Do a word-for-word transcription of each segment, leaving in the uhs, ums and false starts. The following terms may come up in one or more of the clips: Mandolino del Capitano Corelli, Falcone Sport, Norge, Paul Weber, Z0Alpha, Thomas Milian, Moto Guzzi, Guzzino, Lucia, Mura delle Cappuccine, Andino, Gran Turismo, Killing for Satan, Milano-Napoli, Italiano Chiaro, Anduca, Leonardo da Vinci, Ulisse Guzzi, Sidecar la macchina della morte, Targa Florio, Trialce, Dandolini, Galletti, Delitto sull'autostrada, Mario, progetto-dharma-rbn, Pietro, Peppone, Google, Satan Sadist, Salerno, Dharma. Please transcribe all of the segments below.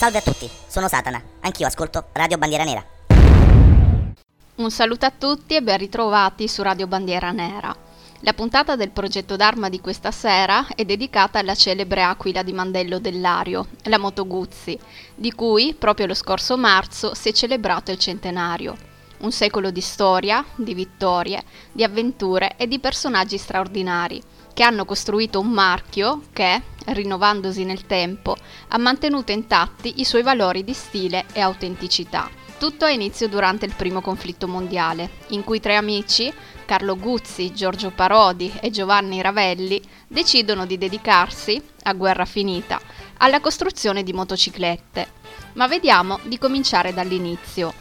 Salve a tutti, sono Satana, anch'io ascolto Radio Bandiera Nera. Un saluto a tutti e ben ritrovati su Radio Bandiera Nera. La puntata del progetto Dharma di questa sera è dedicata alla celebre aquila di Mandello del Lario, la Moto Guzzi, di cui proprio lo scorso marzo si è celebrato il centenario. Un secolo di storia, di vittorie, di avventure e di personaggi straordinari, che hanno costruito un marchio che, rinnovandosi nel tempo, ha mantenuto intatti i suoi valori di stile e autenticità. Tutto ha inizio durante il primo conflitto mondiale, in cui tre amici, Carlo Guzzi, Giorgio Parodi e Giovanni Ravelli, decidono di dedicarsi, a guerra finita, alla costruzione di motociclette. Ma vediamo di cominciare dall'inizio.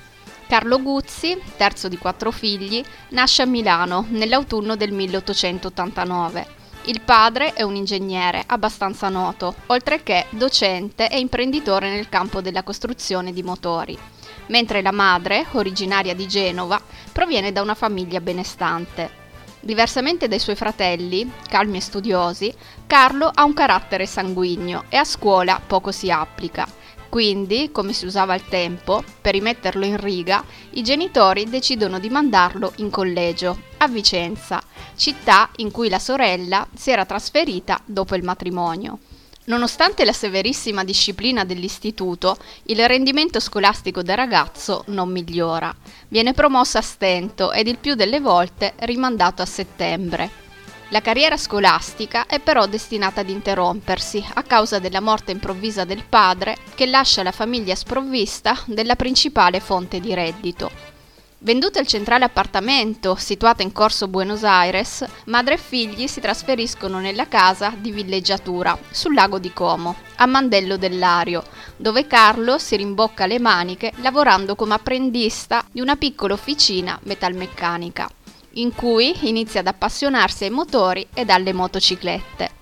Carlo Guzzi, terzo di quattro figli, nasce a Milano nell'autunno del milleottocentottantanove. Il padre è un ingegnere abbastanza noto, oltre che docente e imprenditore nel campo della costruzione di motori, mentre la madre, originaria di Genova, proviene da una famiglia benestante. Diversamente dai suoi fratelli, calmi e studiosi, Carlo ha un carattere sanguigno e a scuola poco si applica. Quindi, come si usava al tempo, per rimetterlo in riga, i genitori decidono di mandarlo in collegio, a Vicenza, città in cui la sorella si era trasferita dopo il matrimonio. Nonostante la severissima disciplina dell'istituto, il rendimento scolastico del ragazzo non migliora. Viene promosso a stento ed il più delle volte rimandato a settembre. La carriera scolastica è però destinata ad interrompersi a causa della morte improvvisa del padre, che lascia la famiglia sprovvista della principale fonte di reddito. Venduto il centrale appartamento situato in Corso Buenos Aires, madre e figli si trasferiscono nella casa di villeggiatura sul lago di Como, a Mandello del Lario, dove Carlo si rimbocca le maniche lavorando come apprendista di una piccola officina metalmeccanica, in cui inizia ad appassionarsi ai motori e alle motociclette.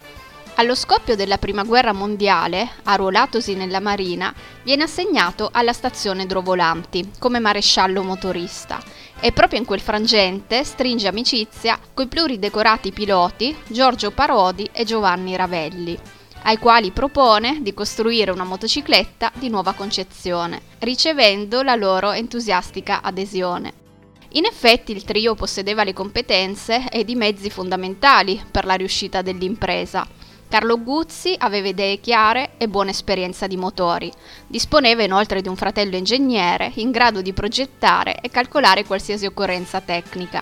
Allo scoppio della Prima Guerra Mondiale, arruolatosi nella Marina, viene assegnato alla stazione Drovolanti come maresciallo motorista e proprio in quel frangente stringe amicizia coi pluridecorati piloti Giorgio Parodi e Giovanni Ravelli, ai quali propone di costruire una motocicletta di nuova concezione, ricevendo la loro entusiastica adesione. In effetti il trio possedeva le competenze ed i mezzi fondamentali per la riuscita dell'impresa. Carlo Guzzi aveva idee chiare e buona esperienza di motori. Disponeva inoltre di un fratello ingegnere in grado di progettare e calcolare qualsiasi occorrenza tecnica.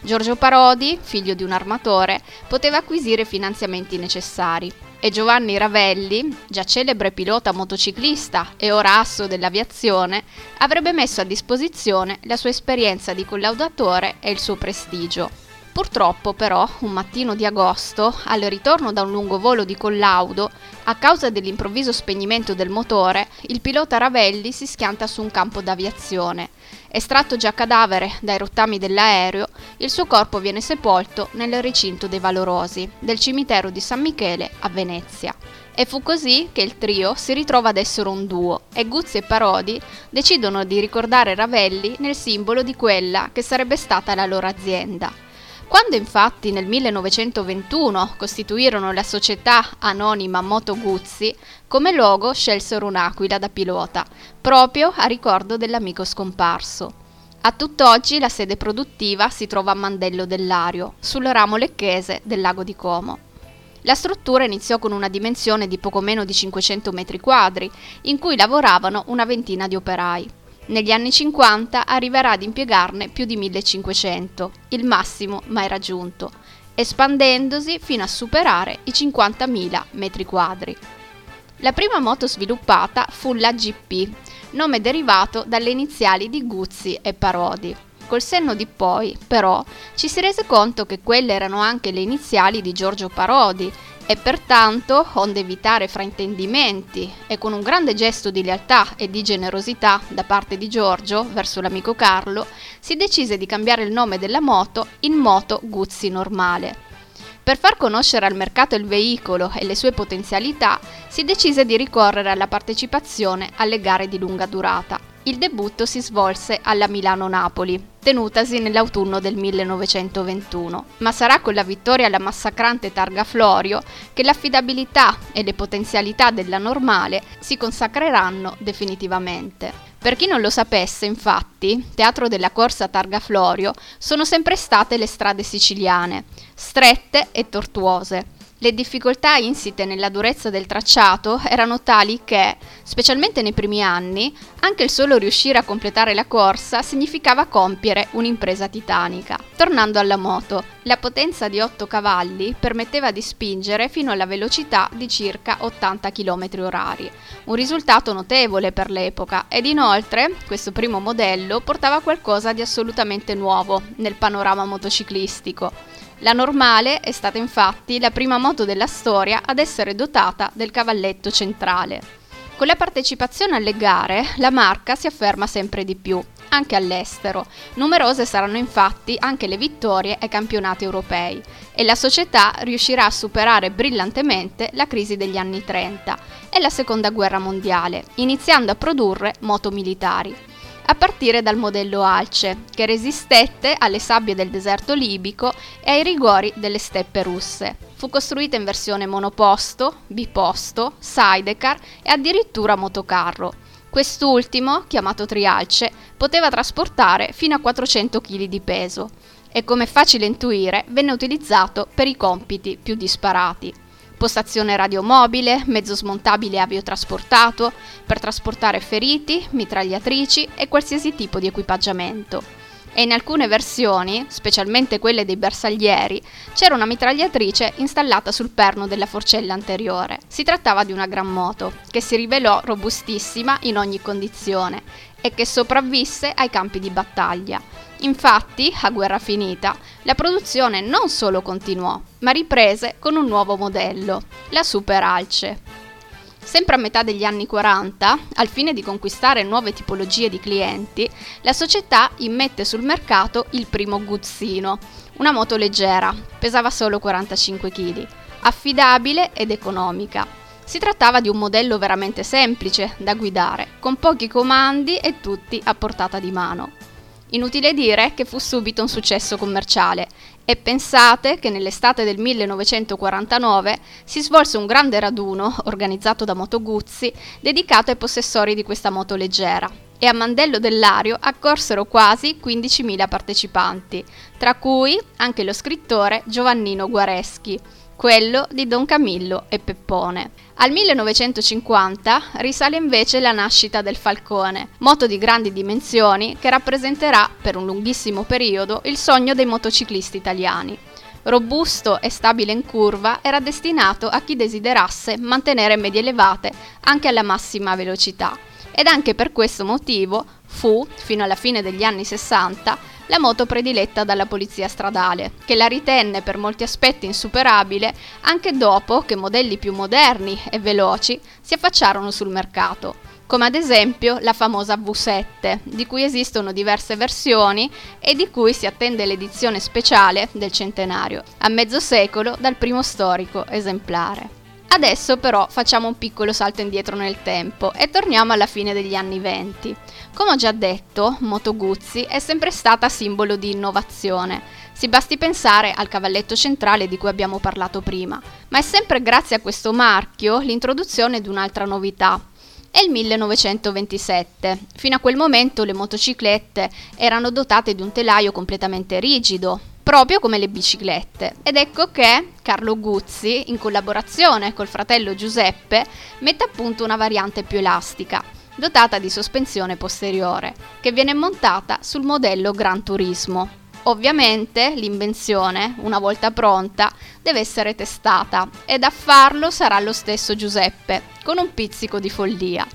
Giorgio Parodi, figlio di un armatore, poteva acquisire i finanziamenti necessari. E Giovanni Ravelli, già celebre pilota motociclista e ora asso dell'aviazione, avrebbe messo a disposizione la sua esperienza di collaudatore e il suo prestigio. Purtroppo però, un mattino di agosto, al ritorno da un lungo volo di collaudo, a causa dell'improvviso spegnimento del motore, il pilota Ravelli si schianta su un campo d'aviazione. Estratto già cadavere dai rottami dell'aereo, il suo corpo viene sepolto nel recinto dei Valorosi, del cimitero di San Michele a Venezia. E fu così che il trio si ritrova ad essere un duo e Guzzi e Parodi decidono di ricordare Ravelli nel simbolo di quella che sarebbe stata la loro azienda. Quando infatti nel millenovecentoventuno costituirono la società anonima Moto Guzzi, come logo scelsero un'aquila da pilota, proprio a ricordo dell'amico scomparso. A tutt'oggi la sede produttiva si trova a Mandello del Lario, sul ramo lecchese del lago di Como. La struttura iniziò con una dimensione di poco meno di cinquecento metri quadri, in cui lavoravano una ventina di operai. Negli anni cinquanta arriverà ad impiegarne più di millecinquecento, il massimo mai raggiunto, espandendosi fino a superare i cinquantamila metri quadri. La prima moto sviluppata fu la G P, nome derivato dalle iniziali di Guzzi e Parodi. Col senno di poi, però, ci si rese conto che quelle erano anche le iniziali di Giorgio Parodi e pertanto, onde evitare fraintendimenti e con un grande gesto di lealtà e di generosità da parte di Giorgio verso l'amico Carlo, si decise di cambiare il nome della moto in Moto Guzzi normale. Per far conoscere al mercato il veicolo e le sue potenzialità, si decise di ricorrere alla partecipazione alle gare di lunga durata. Il debutto si svolse alla Milano-Napoli, tenutasi nell'autunno del millenovecentoventuno, ma sarà con la vittoria alla massacrante Targa Florio che l'affidabilità e le potenzialità della Normale si consacreranno definitivamente. Per chi non lo sapesse, infatti, teatro della corsa Targa Florio sono sempre state le strade siciliane, strette e tortuose. Le difficoltà insite nella durezza del tracciato erano tali che, specialmente nei primi anni, anche il solo riuscire a completare la corsa significava compiere un'impresa titanica. Tornando alla moto, la potenza di otto cavalli permetteva di spingere fino alla velocità di circa ottanta chilometri orari, un risultato notevole per l'epoca, ed inoltre questo primo modello portava qualcosa di assolutamente nuovo nel panorama motociclistico. La Normale è stata infatti la prima moto della storia ad essere dotata del cavalletto centrale. Con la partecipazione alle gare, la marca si afferma sempre di più, anche all'estero. Numerose saranno infatti anche le vittorie ai campionati europei e la società riuscirà a superare brillantemente la crisi degli anni trenta e la Seconda Guerra Mondiale, iniziando a produrre moto militari, a partire dal modello Alce, che resistette alle sabbie del deserto libico e ai rigori delle steppe russe. Fu costruita in versione monoposto, biposto, sidecar e addirittura motocarro. Quest'ultimo, chiamato Trialce, poteva trasportare fino a quattrocento chilogrammi di peso e, come è facile intuire, venne utilizzato per i compiti più disparati. Postazione radiomobile, mezzo smontabile aviotrasportato, per trasportare feriti, mitragliatrici e qualsiasi tipo di equipaggiamento. E in alcune versioni, specialmente quelle dei bersaglieri, c'era una mitragliatrice installata sul perno della forcella anteriore. Si trattava di una gran moto, che si rivelò robustissima in ogni condizione e che sopravvisse ai campi di battaglia. Infatti, a guerra finita, la produzione non solo continuò, ma riprese con un nuovo modello, la Super Alce. Sempre a metà degli anni quaranta, al fine di conquistare nuove tipologie di clienti, la società immette sul mercato il primo Guzzino, una moto leggera, pesava solo quarantacinque chilogrammi, affidabile ed economica. Si trattava di un modello veramente semplice da guidare, con pochi comandi e tutti a portata di mano. Inutile dire che fu subito un successo commerciale e pensate che nell'estate del millenovecentoquarantanove si svolse un grande raduno organizzato da Moto Guzzi dedicato ai possessori di questa moto leggera e a Mandello del Lario accorsero quasi quindicimila partecipanti, tra cui anche lo scrittore Giovannino Guareschi, quello di Don Camillo e Peppone. Al millenovecentocinquanta risale invece la nascita del Falcone, moto di grandi dimensioni che rappresenterà per un lunghissimo periodo il sogno dei motociclisti italiani. Robusto e stabile in curva, era destinato a chi desiderasse mantenere medie elevate anche alla massima velocità ed anche per questo motivo fu, fino alla fine degli anni sessanta, la moto prediletta dalla polizia stradale, che la ritenne per molti aspetti insuperabile anche dopo che modelli più moderni e veloci si affacciarono sul mercato, come ad esempio la famosa V sette, di cui esistono diverse versioni e di cui si attende l'edizione speciale del centenario, a mezzo secolo dal primo storico esemplare. Adesso però facciamo un piccolo salto indietro nel tempo e torniamo alla fine degli anni venti. Come ho già detto, Moto Guzzi è sempre stata simbolo di innovazione. Si basti pensare al cavalletto centrale di cui abbiamo parlato prima, ma è sempre grazie a questo marchio l'introduzione di un'altra novità. È il millenovecentoventisette. Fino a quel momento le motociclette erano dotate di un telaio completamente rigido, proprio come le biciclette, ed ecco che Carlo Guzzi, in collaborazione col fratello Giuseppe, mette a punto una variante più elastica, dotata di sospensione posteriore, che viene montata sul modello Gran Turismo. Ovviamente l'invenzione, una volta pronta, deve essere testata ed a farlo sarà lo stesso Giuseppe, con un pizzico di follia,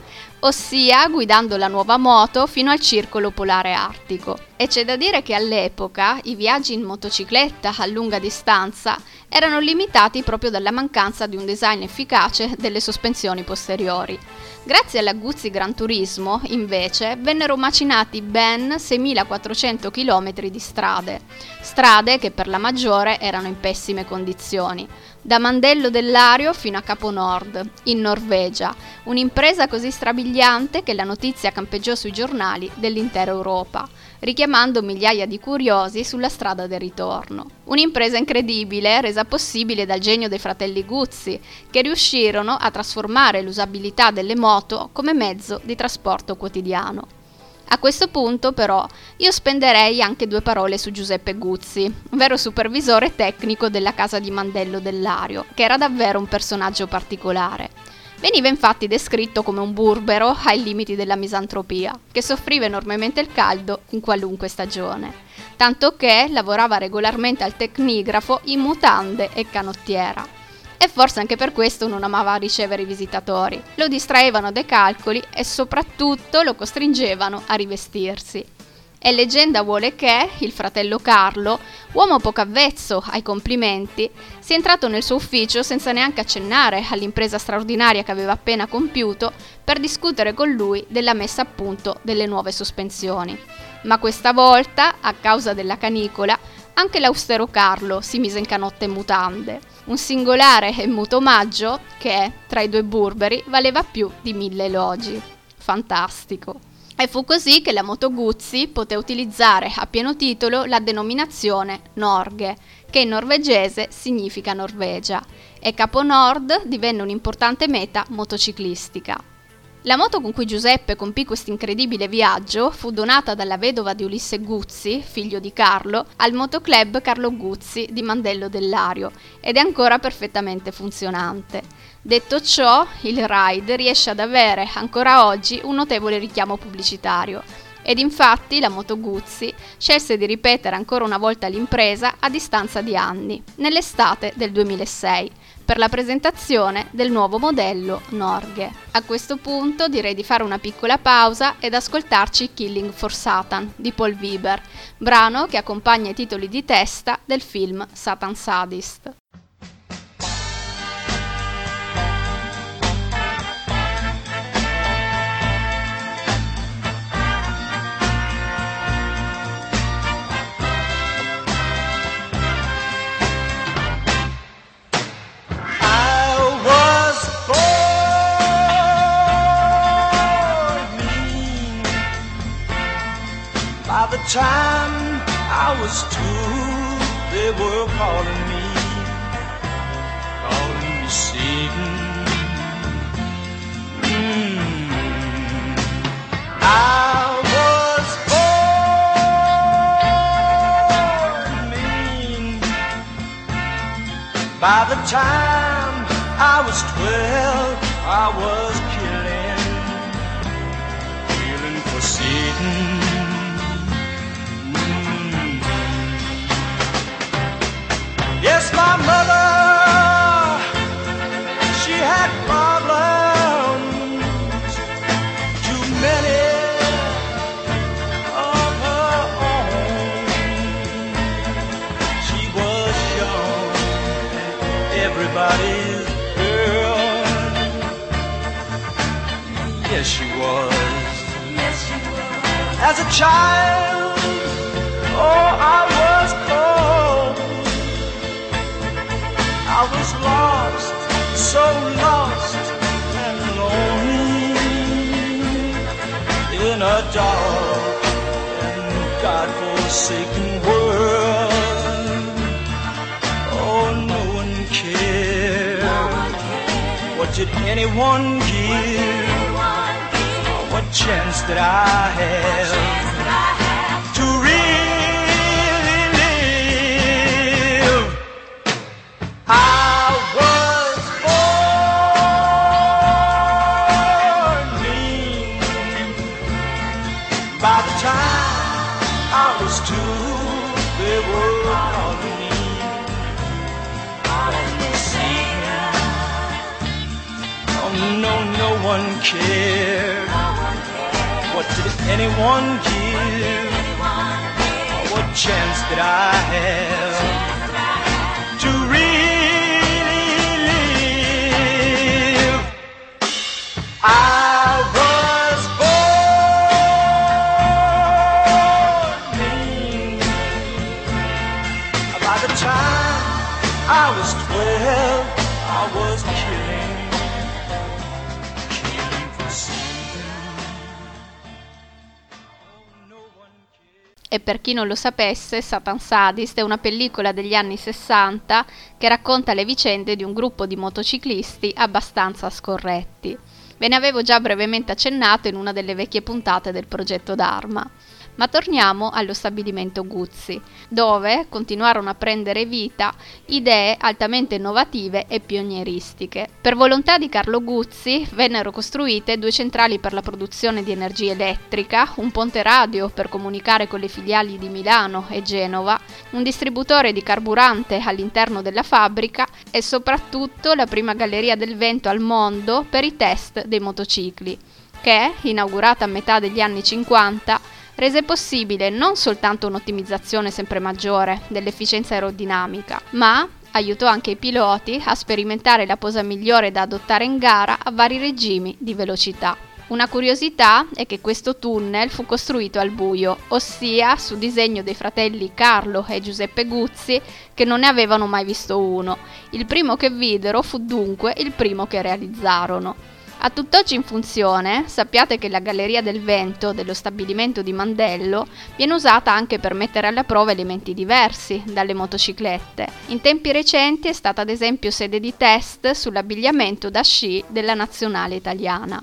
ossia guidando la nuova moto fino al circolo polare artico. E c'è da dire che all'epoca i viaggi in motocicletta a lunga distanza erano limitati proprio dalla mancanza di un design efficace delle sospensioni posteriori. Grazie alla Guzzi Gran Turismo, invece, vennero macinati ben seimilaquattrocento chilometri di strade, strade che per la maggiore erano in pessime condizioni, da Mandello del Lario fino a Capo Nord, in Norvegia, un'impresa così strabiliante che la notizia campeggiò sui giornali dell'intera Europa, richiamando migliaia di curiosi sulla strada del ritorno. Un'impresa incredibile resa possibile dal genio dei fratelli Guzzi, che riuscirono a trasformare l'usabilità delle moto come mezzo di trasporto quotidiano. A questo punto, però, io spenderei anche due parole su Giuseppe Guzzi, vero supervisore tecnico della casa di Mandello del Lario, che era davvero un personaggio particolare. Veniva infatti descritto come un burbero ai limiti della misantropia, che soffriva enormemente il caldo in qualunque stagione, tanto che lavorava regolarmente al tecnigrafo in mutande e canottiera. E forse anche per questo non amava ricevere i visitatori, lo distraevano dai calcoli e soprattutto lo costringevano a rivestirsi. E leggenda vuole che il fratello Carlo, uomo poco avvezzo ai complimenti, sia entrato nel suo ufficio senza neanche accennare all'impresa straordinaria che aveva appena compiuto per discutere con lui della messa a punto delle nuove sospensioni. Ma questa volta, a causa della canicola, anche l'austero Carlo si mise in canotte e mutande, un singolare e muto omaggio che, tra i due burberi, valeva più di mille elogi. Fantastico! E fu così che la Moto Guzzi poté utilizzare a pieno titolo la denominazione Norge, che in norvegese significa Norvegia, e Capo Nord divenne un'importante meta motociclistica. La moto con cui Giuseppe compì questo incredibile viaggio fu donata dalla vedova di Ulisse Guzzi, figlio di Carlo, al motoclub Carlo Guzzi di Mandello del Lario ed è ancora perfettamente funzionante. Detto ciò, il ride riesce ad avere ancora oggi un notevole richiamo pubblicitario ed infatti la Moto Guzzi scelse di ripetere ancora una volta l'impresa a distanza di anni, nell'estate del duemilasei. Per la presentazione del nuovo modello Norge. A questo punto direi di fare una piccola pausa ed ascoltarci Killing for Satan di Paul Weber, brano che accompagna i titoli di testa del film Satan Sadist. Time I was two, they were calling me, calling me Satan. Mm. I was born mean. By the time I was twelve, I was killing, killing for Satan. Yes, my mother, she had problems, too many of her own. She was young, everybody's girl. Yes, she was. Yes, she was. As a child, oh, I was cold. I was lost, so lost and lonely in a dark and God-forsaken world. Oh, no one cared. No one cared. What did anyone give? Or what chance did I have, did I have to reach? I was born mean. By the time I was two, they were calling me, calling me Satan. Oh no, no one cared. What did anyone give? Or what chance did I have? I was born mean. By the time I was twelve, E per chi non lo sapesse, Satan Sadist è una pellicola degli anni sessanta che racconta le vicende di un gruppo di motociclisti abbastanza scorretti. Ve ne avevo già brevemente accennato in una delle vecchie puntate del progetto Dharma. Ma torniamo allo stabilimento Guzzi, dove continuarono a prendere vita idee altamente innovative e pionieristiche. Per volontà di Carlo Guzzi vennero costruite due centrali per la produzione di energia elettrica, un ponte radio per comunicare con le filiali di Milano e Genova, un distributore di carburante all'interno della fabbrica e soprattutto la prima galleria del vento al mondo per i test dei motocicli, che, inaugurata a metà degli anni cinquanta, rese possibile non soltanto un'ottimizzazione sempre maggiore dell'efficienza aerodinamica, ma aiutò anche i piloti a sperimentare la posa migliore da adottare in gara a vari regimi di velocità. Una curiosità è che questo tunnel fu costruito al buio, ossia su disegno dei fratelli Carlo e Giuseppe Guzzi, che non ne avevano mai visto uno. Il primo che videro fu dunque il primo che realizzarono. A tutt'oggi in funzione, sappiate che la Galleria del Vento dello stabilimento di Mandello viene usata anche per mettere alla prova elementi diversi dalle motociclette. In tempi recenti è stata ad esempio sede di test sull'abbigliamento da sci della nazionale italiana.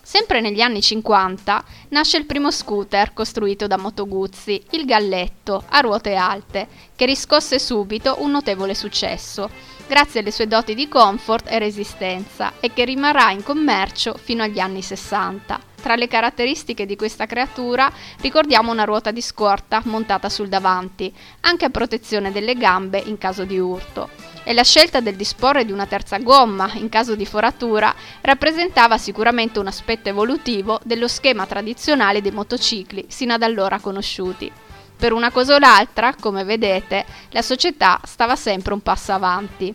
Sempre negli anni cinquanta nasce il primo scooter costruito da Moto Guzzi, il Galletto, a ruote alte, che riscosse subito un notevole successo, grazie alle sue doti di comfort e resistenza, e che rimarrà in commercio fino agli anni sessanta. Tra le caratteristiche di questa creatura ricordiamo una ruota di scorta montata sul davanti, anche a protezione delle gambe in caso di urto. E la scelta del disporre di una terza gomma in caso di foratura rappresentava sicuramente un aspetto evolutivo dello schema tradizionale dei motocicli sino ad allora conosciuti. Per una cosa o l'altra, come vedete, la società stava sempre un passo avanti.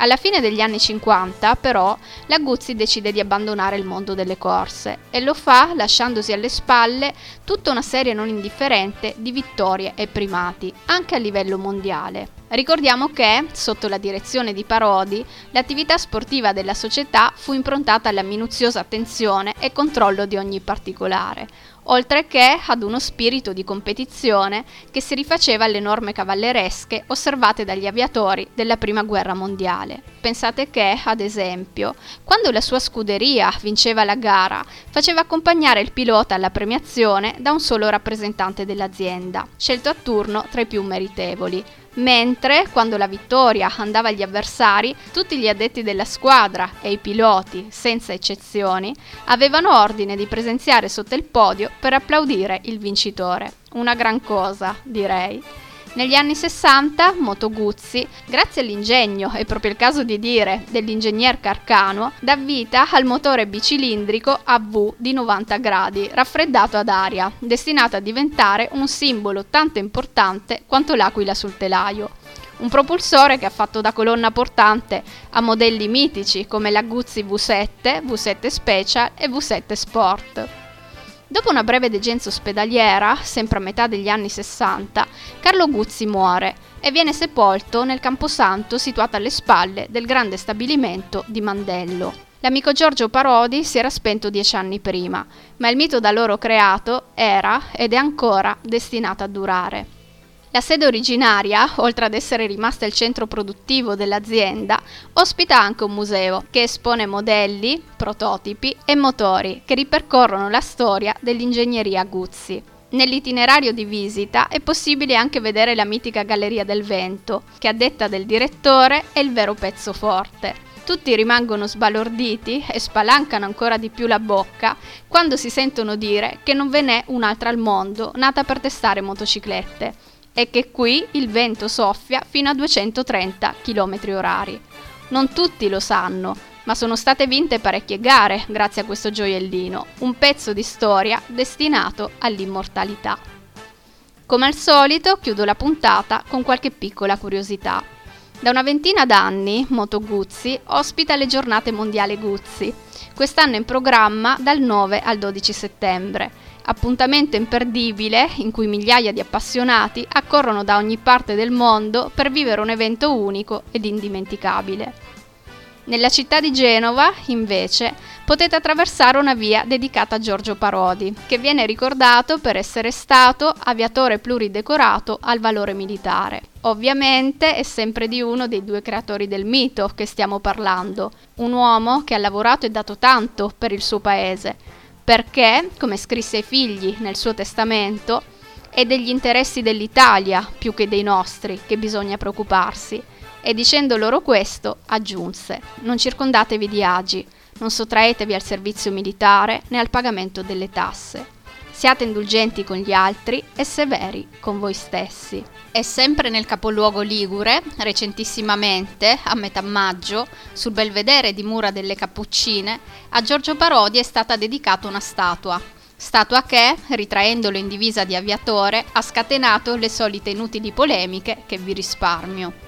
Alla fine degli anni cinquanta, però, la Guzzi decide di abbandonare il mondo delle corse e lo fa lasciandosi alle spalle tutta una serie non indifferente di vittorie e primati, anche a livello mondiale. Ricordiamo che, sotto la direzione di Parodi, l'attività sportiva della società fu improntata alla minuziosa attenzione e controllo di ogni particolare, oltre che ad uno spirito di competizione che si rifaceva alle norme cavalleresche osservate dagli aviatori della Prima Guerra Mondiale. Pensate che, ad esempio, quando la sua scuderia vinceva la gara, faceva accompagnare il pilota alla premiazione da un solo rappresentante dell'azienda, scelto a turno tra i più meritevoli, mentre, quando la vittoria andava agli avversari, tutti gli addetti della squadra e i piloti, senza eccezioni, avevano ordine di presenziare sotto il podio per applaudire il vincitore. Una gran cosa, direi. Negli anni sessanta, Moto Guzzi, grazie all'ingegno, è proprio il caso di dire, dell'ingegner Carcano, dà vita al motore bicilindrico a V di novanta gradi, raffreddato ad aria, destinato a diventare un simbolo tanto importante quanto l'aquila sul telaio. Un propulsore che ha fatto da colonna portante a modelli mitici come la Guzzi V sette, V sette Special e V sette Sport. Dopo una breve degenza ospedaliera, sempre a metà degli anni sessanta, Carlo Guzzi muore e viene sepolto nel camposanto situato alle spalle del grande stabilimento di Mandello. L'amico Giorgio Parodi si era spento dieci anni prima, ma il mito da loro creato era ed è ancora destinato a durare. La sede originaria, oltre ad essere rimasta il centro produttivo dell'azienda, ospita anche un museo che espone modelli, prototipi e motori che ripercorrono la storia dell'ingegneria Guzzi. Nell'itinerario di visita è possibile anche vedere la mitica Galleria del Vento, che a detta del direttore è il vero pezzo forte. Tutti rimangono sbalorditi e spalancano ancora di più la bocca quando si sentono dire che non ve n'è un'altra al mondo nata per testare motociclette, è che qui il vento soffia fino a duecentotrenta chilometri orari. Non tutti lo sanno, ma sono state vinte parecchie gare grazie a questo gioiellino, un pezzo di storia destinato all'immortalità. Come al solito, chiudo la puntata con qualche piccola curiosità. Da una ventina d'anni, Moto Guzzi ospita le Giornate Mondiali Guzzi, quest'anno in programma dal nove al dodici settembre. Appuntamento imperdibile in cui migliaia di appassionati accorrono da ogni parte del mondo per vivere un evento unico ed indimenticabile. Nella città di Genova, invece, potete attraversare una via dedicata a Giorgio Parodi, che viene ricordato per essere stato aviatore pluridecorato al valore militare. Ovviamente è sempre di uno dei due creatori del mito che stiamo parlando, un uomo che ha lavorato e dato tanto per il suo paese, perché, come scrisse ai figli nel suo testamento, è degli interessi dell'Italia più che dei nostri che bisogna preoccuparsi. E dicendo loro questo, aggiunse: non circondatevi di agi, non sottraetevi al servizio militare né al pagamento delle tasse. Siate indulgenti con gli altri e severi con voi stessi. E sempre nel capoluogo ligure, recentissimamente, a metà maggio, sul belvedere di Mura delle Cappuccine, a Giorgio Parodi è stata dedicata una statua. Statua che, ritraendolo in divisa di aviatore, ha scatenato le solite inutili polemiche che vi risparmio.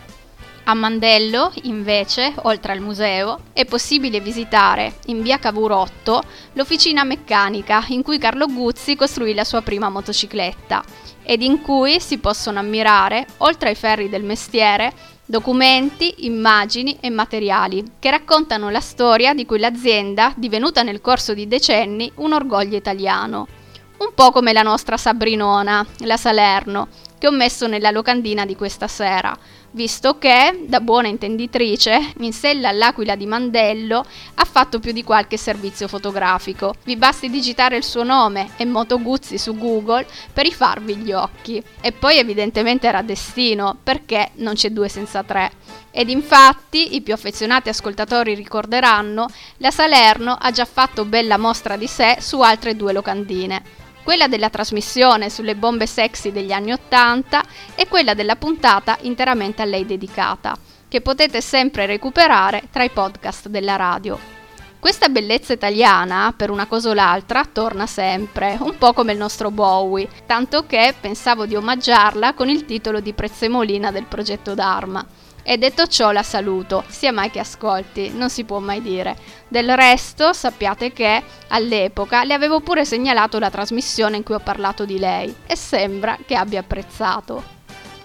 A Mandello, invece, oltre al museo, è possibile visitare, in via Cavurotto, l'officina meccanica in cui Carlo Guzzi costruì la sua prima motocicletta ed in cui si possono ammirare, oltre ai ferri del mestiere, documenti, immagini e materiali che raccontano la storia di quell'azienda divenuta nel corso di decenni un orgoglio italiano. Un po' come la nostra Sabrinona, la Salerno, che ho messo nella locandina di questa sera, visto che, da buona intenditrice, in sella all'Aquila di Mandello ha fatto più di qualche servizio fotografico. Vi basti digitare il suo nome e Moto Guzzi su Google per rifarvi gli occhi. E poi evidentemente era destino, perché non c'è due senza tre. Ed infatti, i più affezionati ascoltatori ricorderanno, la Salerno ha già fatto bella mostra di sé su altre due locandine. Quella della trasmissione sulle bombe sexy degli anni Ottanta e quella della puntata interamente a lei dedicata, che potete sempre recuperare tra i podcast della radio. Questa bellezza italiana, per una cosa o l'altra, torna sempre, un po' come il nostro Bowie, tanto che pensavo di omaggiarla con il titolo di prezzemolina del progetto Dharma. E detto ciò la saluto, sia mai che ascolti, non si può mai dire. Del resto sappiate che all'epoca le avevo pure segnalato la trasmissione in cui ho parlato di lei e sembra che abbia apprezzato.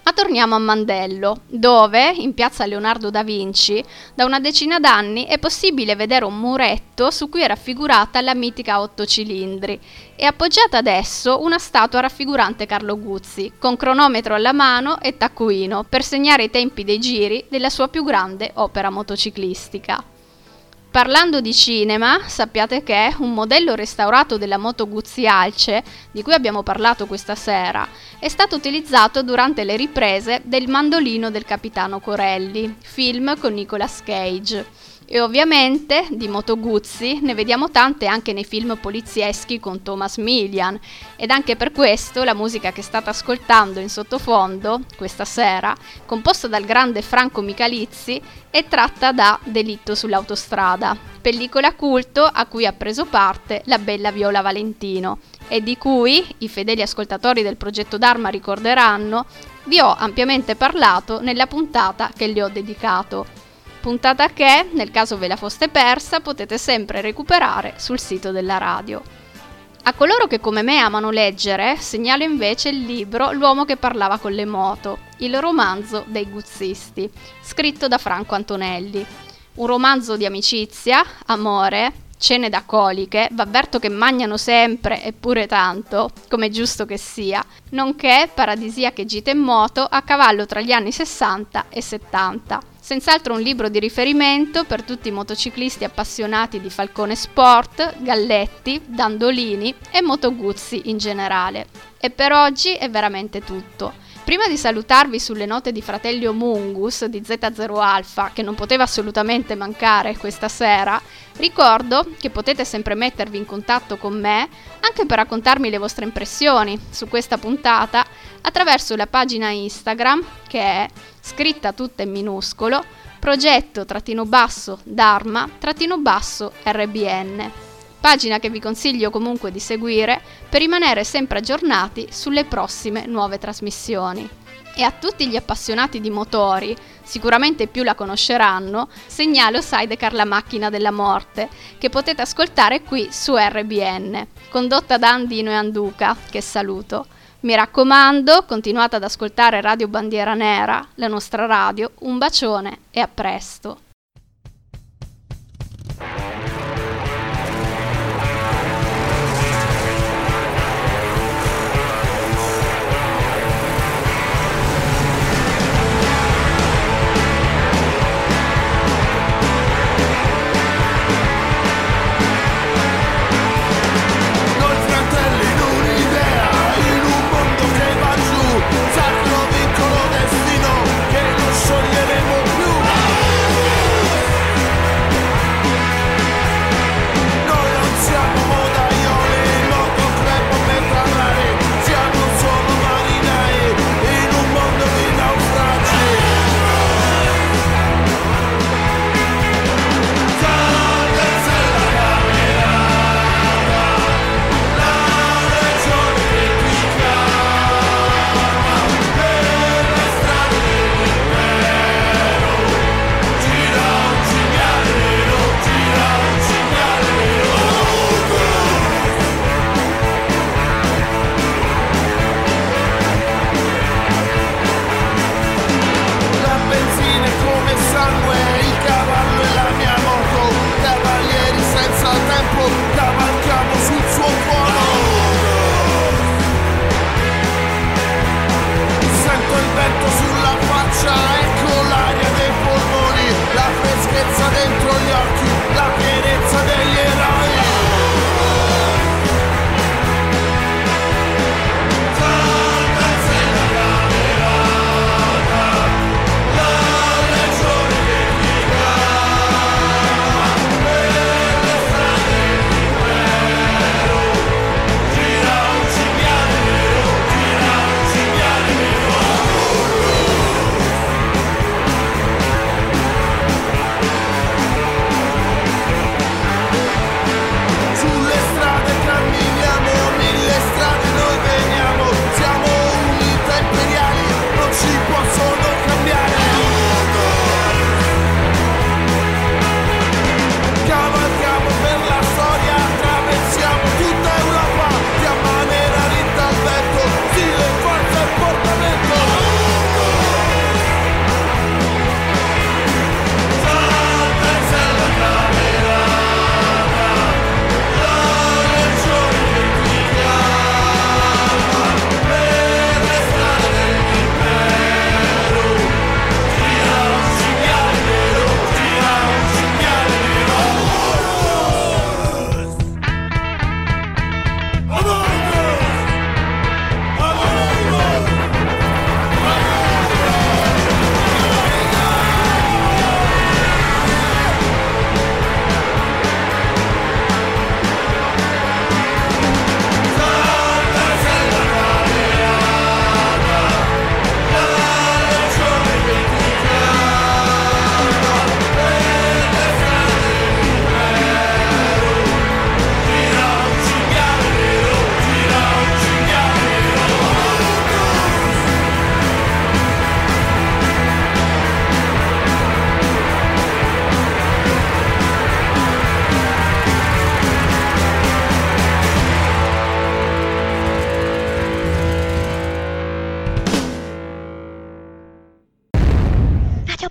Ma torniamo a Mandello, dove, in piazza Leonardo da Vinci, da una decina d'anni è possibile vedere un muretto su cui è raffigurata la mitica otto cilindri e appoggiata adesso una statua raffigurante Carlo Guzzi, con cronometro alla mano e taccuino, per segnare i tempi dei giri della sua più grande opera motociclistica. Parlando di cinema, sappiate che un modello restaurato della moto Guzzi Alce, di cui abbiamo parlato questa sera, è stato utilizzato durante le riprese del Mandolino del Capitano Corelli, film con Nicolas Cage. E ovviamente di moto Guzzi ne vediamo tante anche nei film polizieschi con Thomas Milian, ed anche per questo la musica che state ascoltando in sottofondo questa sera, composta dal grande Franco Micalizzi, è tratta da Delitto sull'autostrada, pellicola culto a cui ha preso parte la bella Viola Valentino e di cui i fedeli ascoltatori del progetto Dharma ricorderanno, vi ho ampiamente parlato nella puntata che le ho dedicato. Puntata che, nel caso ve la foste persa, potete sempre recuperare sul sito della radio. A coloro che come me amano leggere, segnalo invece il libro L'uomo che parlava con le moto, il romanzo dei guzzisti, scritto da Franco Antonelli. Un romanzo di amicizia, amore, cene da coliche, v'avverto che mangiano sempre e pure tanto, come giusto che sia, nonché paradisiache gite in moto a cavallo tra gli anni sessanta e settanta. Senz'altro un libro di riferimento per tutti i motociclisti appassionati di Falcone Sport, Galletti, Dandolini e Moto Guzzi in generale. E per oggi è veramente tutto. Prima di salutarvi sulle note di Fratelli Mungus di zeta zero Alpha, che non poteva assolutamente mancare questa sera, ricordo che potete sempre mettervi in contatto con me anche per raccontarmi le vostre impressioni su questa puntata attraverso la pagina Instagram che è scritta tutta in minuscolo, progetto-dharma-rbn, pagina che vi consiglio comunque di seguire per rimanere sempre aggiornati sulle prossime nuove trasmissioni. E a tutti gli appassionati di motori, sicuramente più la conosceranno, segnalo Sidecar la macchina della morte, che potete ascoltare qui su erre bi enne, condotta da Andino e Anduca, che saluto. Mi raccomando, continuate ad ascoltare Radio Bandiera Nera, la nostra radio. Un bacione e a presto.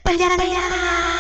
Radio Bandiera Nera.